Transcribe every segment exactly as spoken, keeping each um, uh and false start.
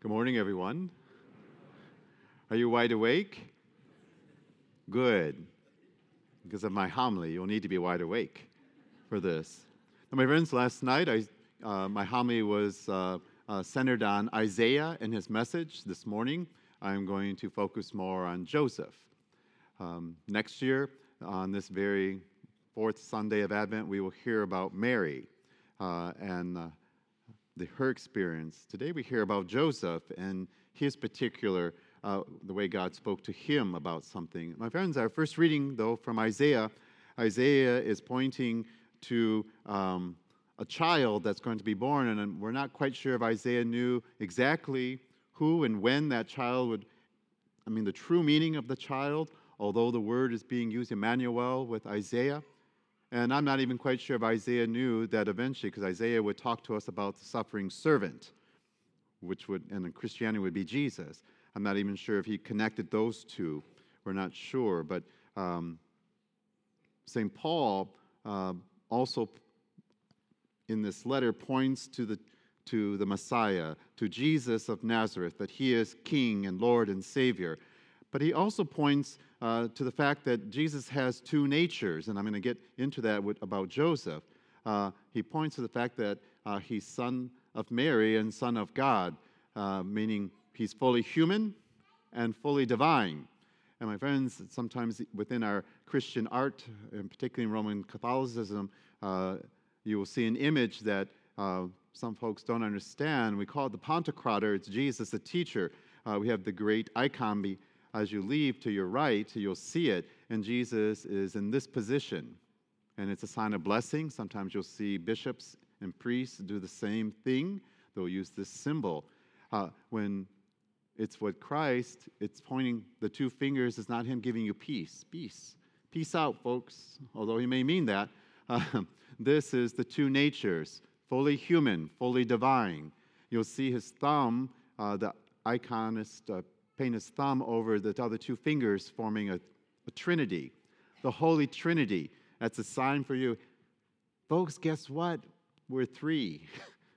Good morning, everyone. Are you wide awake? Good. Because of my homily, you'll need to be wide awake for this. Now, my friends, last night, I, uh, my homily was uh, uh, centered on Isaiah and his message. This morning, I'm going to focus more on Joseph. Um, next year, on this very fourth Sunday of Advent, we will hear about Mary uh, and uh, The, her experience. Today we hear about Joseph and his particular, uh, the way God spoke to him about something. My friends, our first reading, though, from Isaiah, Isaiah is pointing to um, a child that's going to be born, and we're not quite sure if Isaiah knew exactly who and when that child would, I mean, the true meaning of the child, although the word is being used, Emmanuel, with Isaiah. And I'm not even quite sure if Isaiah knew that eventually, because Isaiah would talk to us about the suffering servant, which would, and in Christianity would be Jesus. I'm not even sure if he connected those two. We're not sure. But um, Saint Paul uh, also, in this letter, points to the to the Messiah, to Jesus of Nazareth, that he is King and Lord and Savior. But he also points uh, to the fact that Jesus has two natures, and I'm going to get into that with, about Joseph. Uh, he points to the fact that uh, he's son of Mary and son of God, uh, meaning he's fully human and fully divine. And my friends, sometimes within our Christian art, and particularly in Roman Catholicism, uh, you will see an image that uh, some folks don't understand. We call it the Pantocrator. It's Jesus, the teacher. Uh, we have the great icon be. As you leave to your right, you'll see it, and Jesus is in this position, and it's a sign of blessing. Sometimes you'll see bishops and priests do the same thing. They'll use this symbol. Uh, when it's with Christ, it's pointing the two fingers. It's not him giving you peace. Peace. Peace out, folks, although he may mean that. Uh, this is the two natures, fully human, fully divine. You'll see his thumb, uh, the iconist uh, paint his thumb over the other two fingers, forming a, a trinity, the Holy Trinity. That's a sign for you. Folks, guess what? We're three,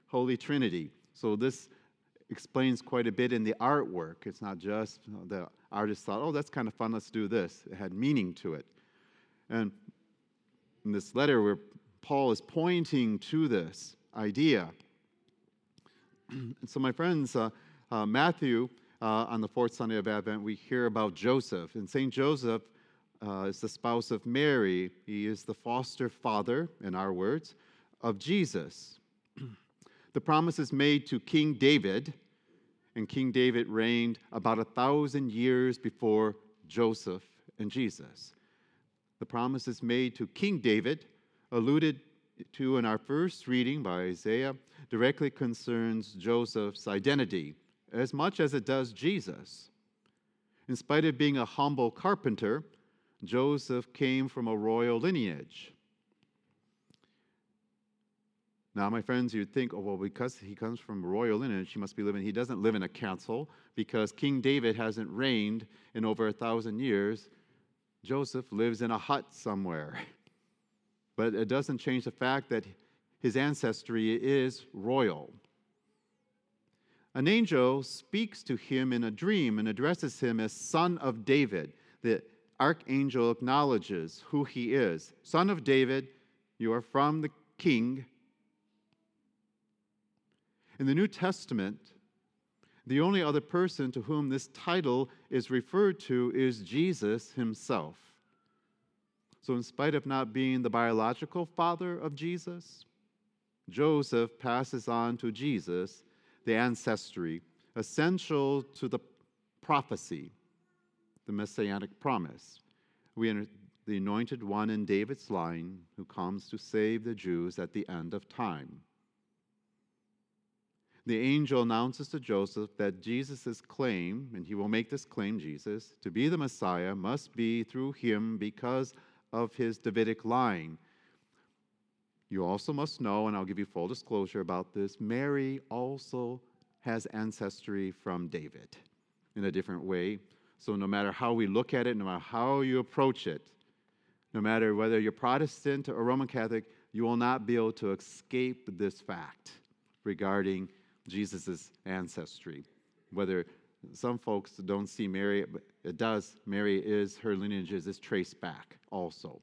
Holy Trinity. So this explains quite a bit in the artwork. It's not just you know, the artist thought, oh, that's kind of fun, let's do this. It had meaning to it. And in this letter where Paul is pointing to this idea. And so my friends, uh, uh, Matthew... Uh, on the fourth Sunday of Advent, we hear about Joseph. And Saint Joseph uh, is the spouse of Mary. He is the foster father, in our words, of Jesus. The promise is made to King David, and King David reigned about a thousand years before Joseph and Jesus. The promise is made to King David, alluded to in our first reading by Isaiah, directly concerns Joseph's identity, as much as it does Jesus. In spite of being a humble carpenter, Joseph came from a royal lineage. Now, my friends, you'd think, oh, well, because he comes from a royal lineage, he must be living, he doesn't live in a castle, because King David hasn't reigned in over a thousand years. Joseph lives in a hut somewhere. But it doesn't change the fact that his ancestry is royal. An angel speaks to him in a dream and addresses him as Son of David. The archangel acknowledges who he is. Son of David, you are from the King. In the New Testament, the only other person to whom this title is referred to is Jesus himself. So in spite of not being the biological father of Jesus, Joseph passes on to Jesus the ancestry, essential to the prophecy, the messianic promise. We enter the anointed one in David's line who comes to save the Jews at the end of time. The angel announces to Joseph that Jesus' claim, and he will make this claim, Jesus, to be the Messiah must be through him because of his Davidic line. You also must know, and I'll give you full disclosure about this, Mary also has ancestry from David in a different way. So no matter how we look at it, no matter how you approach it, no matter whether you're Protestant or Roman Catholic, you will not be able to escape this fact regarding Jesus' ancestry. whether some folks don't see Mary, but it does. Mary is, her lineage is, is traced back also.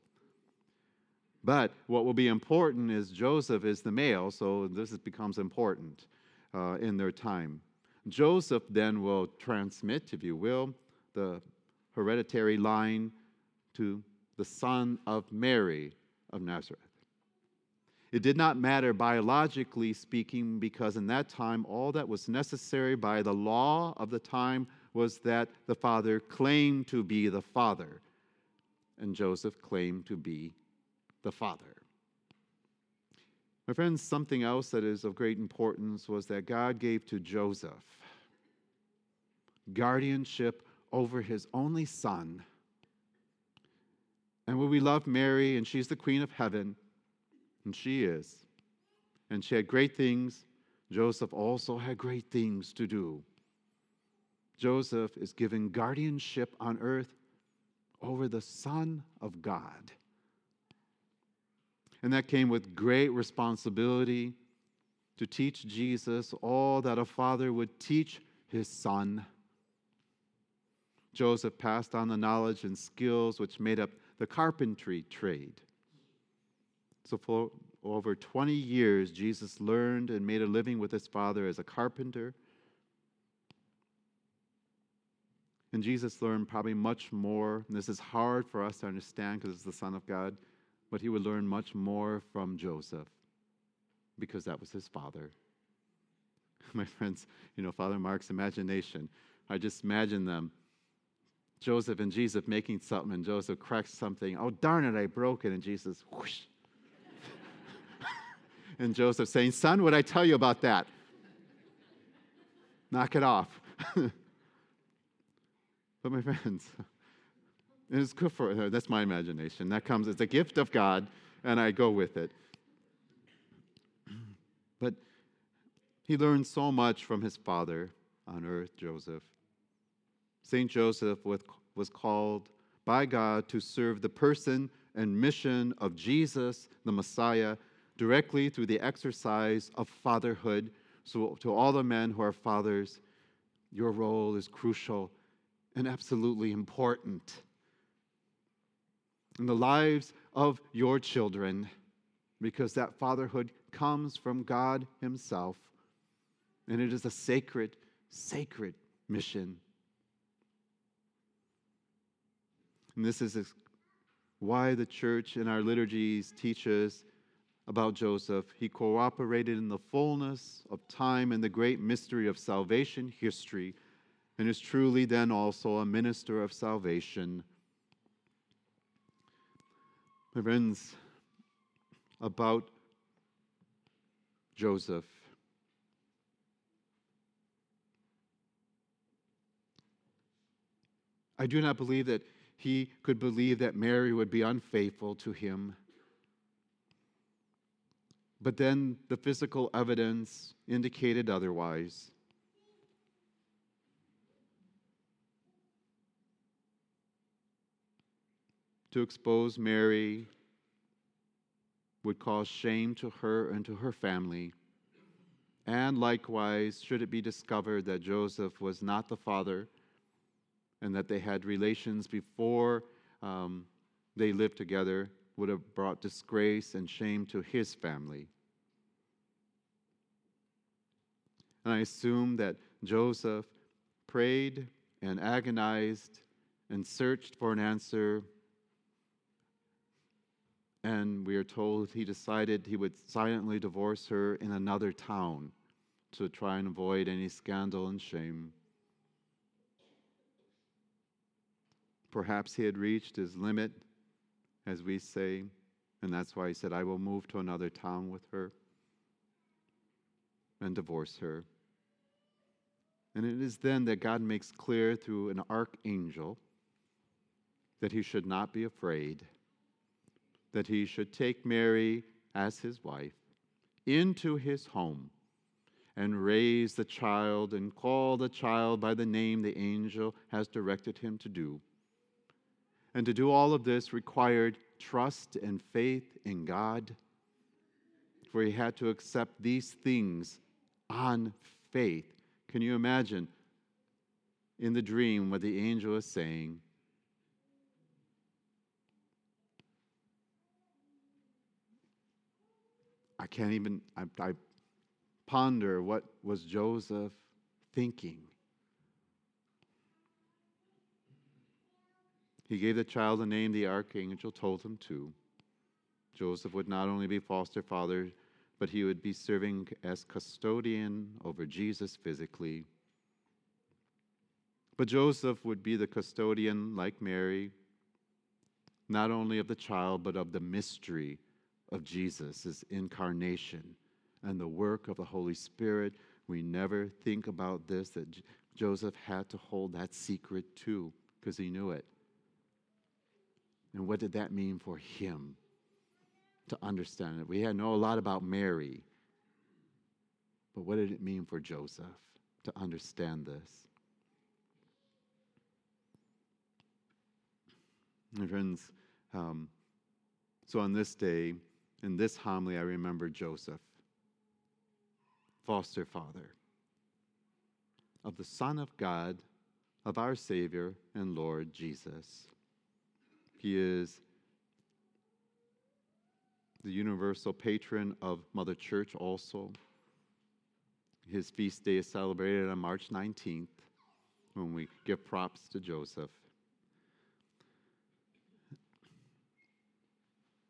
But what will be important is Joseph is the male, so this becomes important uh, in their time. Joseph then will transmit, if you will, the hereditary line to the son of Mary of Nazareth. It did not matter biologically speaking, because in that time, all that was necessary by the law of the time was that the father claimed to be the father, and Joseph claimed to be the father. My friends, something else that is of great importance was that God gave to Joseph guardianship over his only son. And when we love Mary, and she's the queen of heaven, and she is, and she had great things, Joseph also had great things to do. Joseph is given guardianship on earth over the Son of God. And that came with great responsibility to teach Jesus all that a father would teach his son. Joseph passed on the knowledge and skills which made up the carpentry trade. So for over twenty years, Jesus learned and made a living with his father as a carpenter. And Jesus learned probably much more. And this is hard for us to understand because it's the Son of God. But he would learn much more from Joseph because that was his father. My friends, you know, Father Mark's imagination. I just imagine them, Joseph and Jesus making something, and Joseph cracks something. Oh, darn it, I broke it. And Jesus, whoosh. And Joseph saying, son, what'd I tell you about that? Knock it off. But my friends, and it's good for her. That's my imagination. That comes as a gift of God, and I go with it. But he learned so much from his father on earth, Joseph. Saint Joseph was called by God to serve the person and mission of Jesus, the Messiah, directly through the exercise of fatherhood. So to all the men who are fathers, your role is crucial and absolutely important in the lives of your children, because that fatherhood comes from God himself, and it is a sacred, sacred mission. And this is why the church in our liturgies teaches about Joseph. He cooperated in the fullness of time in the great mystery of salvation history, and is truly then also a minister of salvation. My friends, about Joseph. I do not believe that he could believe that Mary would be unfaithful to him. But then the physical evidence indicated otherwise. To expose Mary would cause shame to her and to her family. And likewise, should it be discovered that Joseph was not the father and that they had relations before um, they lived together, would have brought disgrace and shame to his family. And I assume that Joseph prayed and agonized and searched for an answer. And we are told he decided he would silently divorce her in another town to try and avoid any scandal and shame. Perhaps he had reached his limit, as we say, and that's why he said, I will move to another town with her and divorce her. And it is then that God makes clear through an archangel that he should not be afraid, that he should take Mary as his wife into his home and raise the child and call the child by the name the angel has directed him to do. And to do all of this required trust and faith in God, for he had to accept these things on faith. Can you imagine in the dream what the angel is saying. I can't even, I, I ponder what was Joseph thinking. He gave the child a name the archangel told him to. Joseph would not only be foster father, but he would be serving as custodian over Jesus physically. But Joseph would be the custodian, like Mary, not only of the child, but of the mystery of Jesus' incarnation and the work of the Holy Spirit. We never think about this, that J- Joseph had to hold that secret too, because he knew it. And what did that mean for him to understand it? We know a lot about Mary, but what did it mean for Joseph to understand this? My friends, um, so on this day, in this homily, I remember Joseph, foster father of the Son of God, of our Savior and Lord Jesus. He is the universal patron of Mother Church also. His feast day is celebrated on March nineteenth, when we give props to Joseph.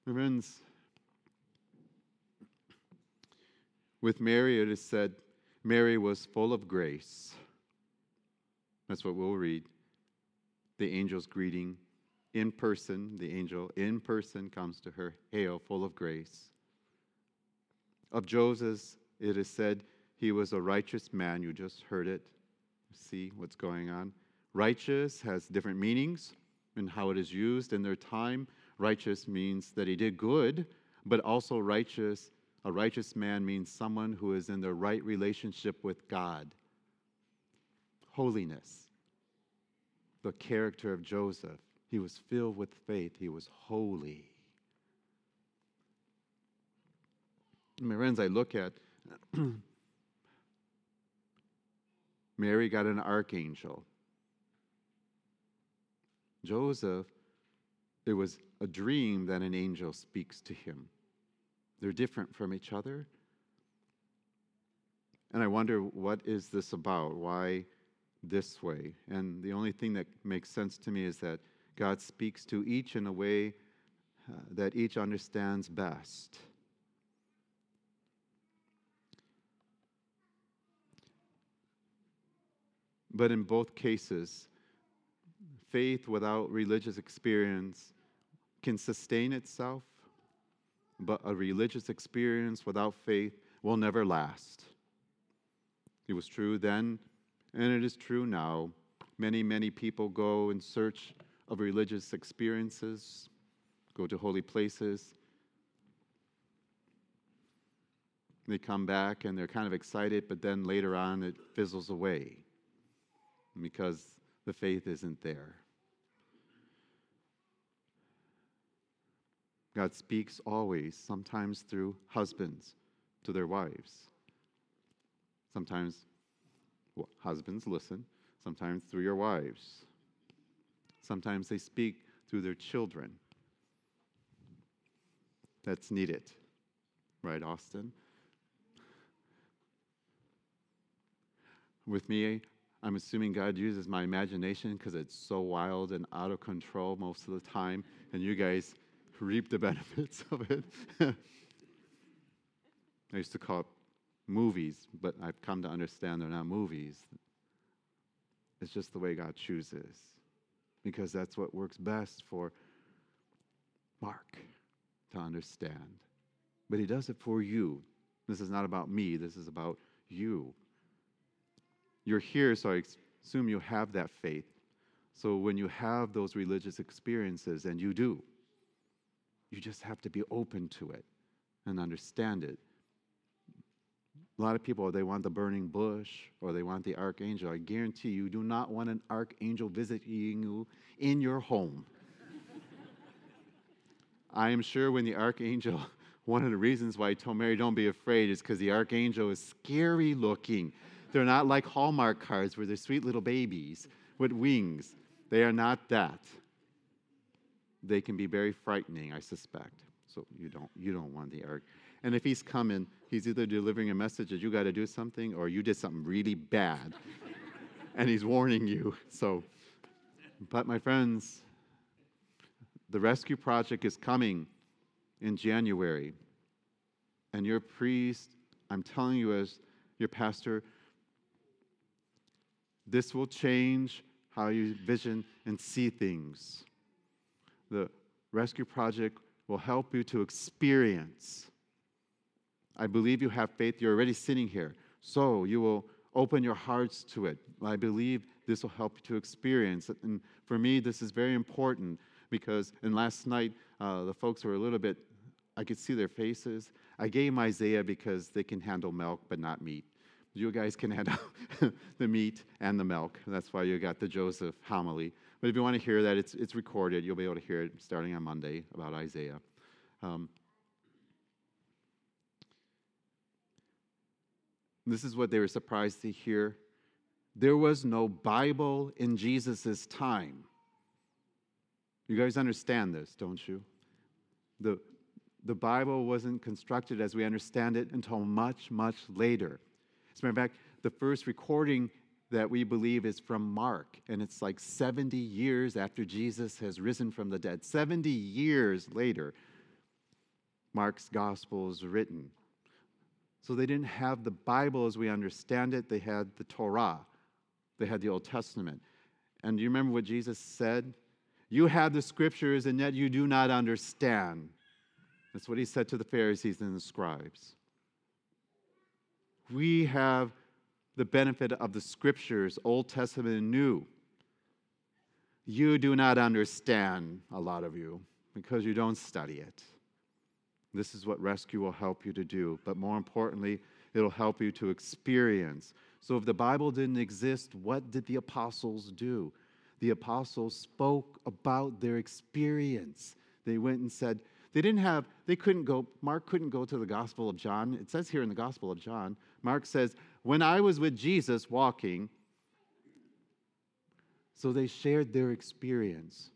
My friends, with Mary it is said, Mary was full of grace. That's what we'll read. The angel's greeting. In person, the angel in person comes to her, hail, full of grace. Of Joseph, it is said, he was a righteous man. You just heard it. See what's going on. Righteous has different meanings and how it is used in their time. Righteous means that he did good, but also righteous, a righteous man means someone who is in the right relationship with God. Holiness, the character of Joseph. He was filled with faith. He was holy. My friends, I look at Mary got an archangel. Joseph, it was a dream that an angel speaks to him. They're different from each other. And I wonder, what is this about? Why this way? And the only thing that makes sense to me is that God speaks to each in a way uh, that each understands best. But in both cases, faith without religious experience can sustain itself, but a religious experience without faith will never last. It was true then, and it is true now. Many, many people go in search of religious experiences, go to holy places. They come back and they're kind of excited, but then later on it fizzles away because the faith isn't there. God speaks always, sometimes through husbands to their wives. Sometimes well, husbands listen, sometimes through your wives. Sometimes they speak through their children. That's needed. Right, Austin? With me, I'm assuming God uses my imagination because it's so wild and out of control most of the time, and you guys reap the benefits of it. I used to call it movies, but I've come to understand they're not movies. It's just the way God chooses, because that's what works best for Mark to understand. But he does it for you. This is not about me. This is about you. You're here, so I assume you have that faith. So when you have those religious experiences, and you do, you just have to be open to it and understand it. A lot of people, they want the burning bush or they want the archangel. I guarantee you, do not want an archangel visiting you in your home. I am sure when the archangel, one of the reasons why he told Mary, don't be afraid, is because the archangel is scary looking. They're not like Hallmark cards where they're sweet little babies with wings. They are not that. They can be very frightening, I suspect. So you don't you don't want the Eric. And if he's coming, he's either delivering a message that you got to do something or you did something really bad. And he's warning you. So, but my friends, the Rescue Project is coming in January. And your priest, I'm telling you as your pastor, this will change how you vision and see things. The Rescue Project will help you to experience. I believe you have faith. You're already sitting here. So you will open your hearts to it. I believe this will help you to experience. And for me, this is very important because, and last night, uh, the folks were a little bit, I could see their faces. I gave them Isaiah because they can handle milk but not meat. You guys can handle the meat and the milk. That's why you got the Joseph homily. But if you want to hear that, it's it's recorded. You'll be able to hear it starting on Monday about Isaiah. Um, this is what they were surprised to hear. There was no Bible in Jesus' time. You guys understand this, don't you? The, the Bible wasn't constructed as we understand it until much, much later. As a matter of fact, the first recording that we believe is from Mark, and it's like seventy years after Jesus has risen from the dead. seventy years later, Mark's gospel is written. So they didn't have the Bible as we understand it. They had the Torah. They had the Old Testament. And do you remember what Jesus said? You have the scriptures, and yet you do not understand. That's what he said to the Pharisees and the scribes. We have the benefit of the scriptures, Old Testament and New. You do not understand, a lot of you, because you don't study it. This is what Rescue will help you to do, but more importantly, it'll help you to experience. So if the Bible didn't exist, what did the apostles do? The apostles spoke about their experience. They went and said, They didn't have, they couldn't go, Mark couldn't go to the Gospel of John. It says here in the Gospel of John, Mark says, when I was with Jesus walking, so they shared their experience.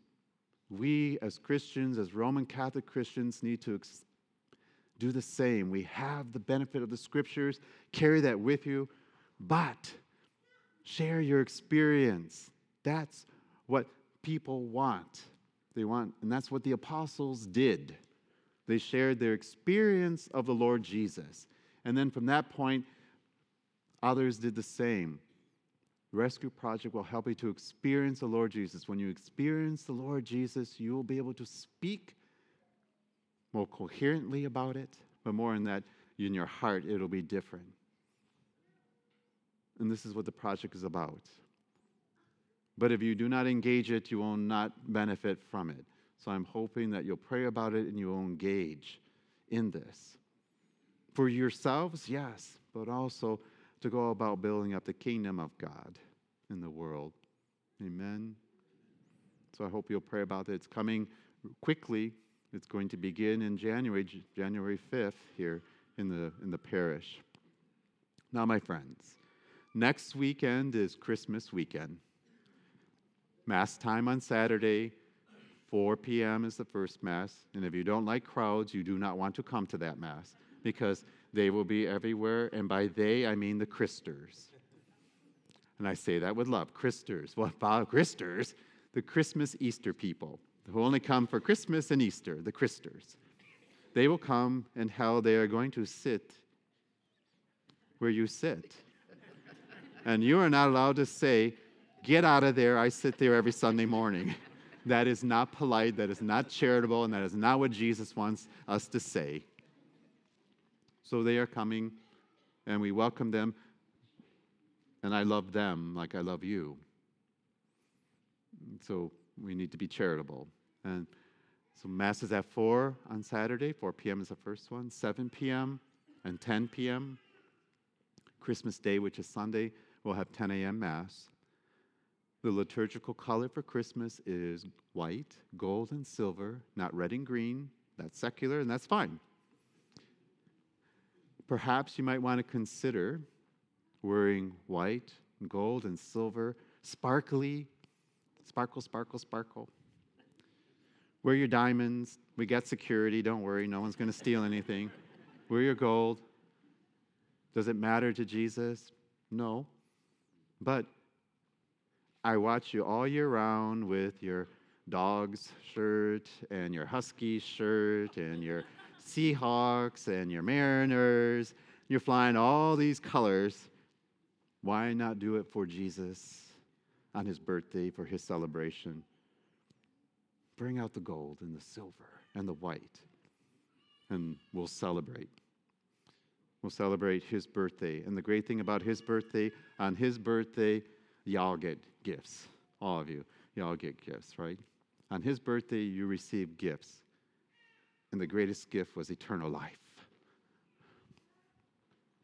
We as Christians, as Roman Catholic Christians, need to ex- do the same. We have the benefit of the scriptures, carry that with you, but share your experience. That's what people want. They want, and that's what the apostles did. They shared their experience of the Lord Jesus. And then from that point, others did the same. The Rescue Project will help you to experience the Lord Jesus. When you experience the Lord Jesus, you will be able to speak more coherently about it, but more in that in your heart, it'll be different. And this is what the project is about. But if you do not engage it, you will not benefit from it. So I'm hoping that you'll pray about it and you will engage in this. For yourselves, yes, but also to go about building up the kingdom of God in the world. Amen. So I hope you'll pray about it. It's coming quickly. It's going to begin in January, January fifth here in the in the parish. Now, my friends, next weekend is Christmas weekend. Mass time on Saturday, four p.m. is the first Mass. And if you don't like crowds, you do not want to come to that Mass because they will be everywhere. And by they, I mean the Christers. And I say that with love. Christers. Well, Christers, the Christmas Easter people who only come for Christmas and Easter, the Christers. They will come, and how they are going to sit where you sit. And you are not allowed to say, get out of there. I sit there every Sunday morning. That is not polite. That is not charitable. And that is not what Jesus wants us to say. So they are coming, and we welcome them. And I love them like I love you. So we need to be charitable. And so Mass is at four on Saturday. four p.m. is the first one. seven p.m. and ten p.m. Christmas Day, which is Sunday, we'll have ten a.m. Mass. The liturgical color for Christmas is white, gold, and silver, not red and green. That's secular, and that's fine. Perhaps you might want to consider wearing white and gold and silver, sparkly, sparkle, sparkle, sparkle. Wear your diamonds. We got security. Don't worry. No one's going to steal anything. Wear your gold. Does it matter to Jesus? No. But I watch you all year round with your Dogs shirt and your Husky shirt and your Seahawks and your Mariners. You're flying all these colors. Why not do it for Jesus on his birthday, for his celebration? Bring out the gold and the silver and the white, and we'll celebrate. We'll celebrate his birthday. And the great thing about his birthday, on his birthday, y'all get gifts, all of you. Y'all get gifts, right? On his birthday, you receive gifts. And the greatest gift was eternal life.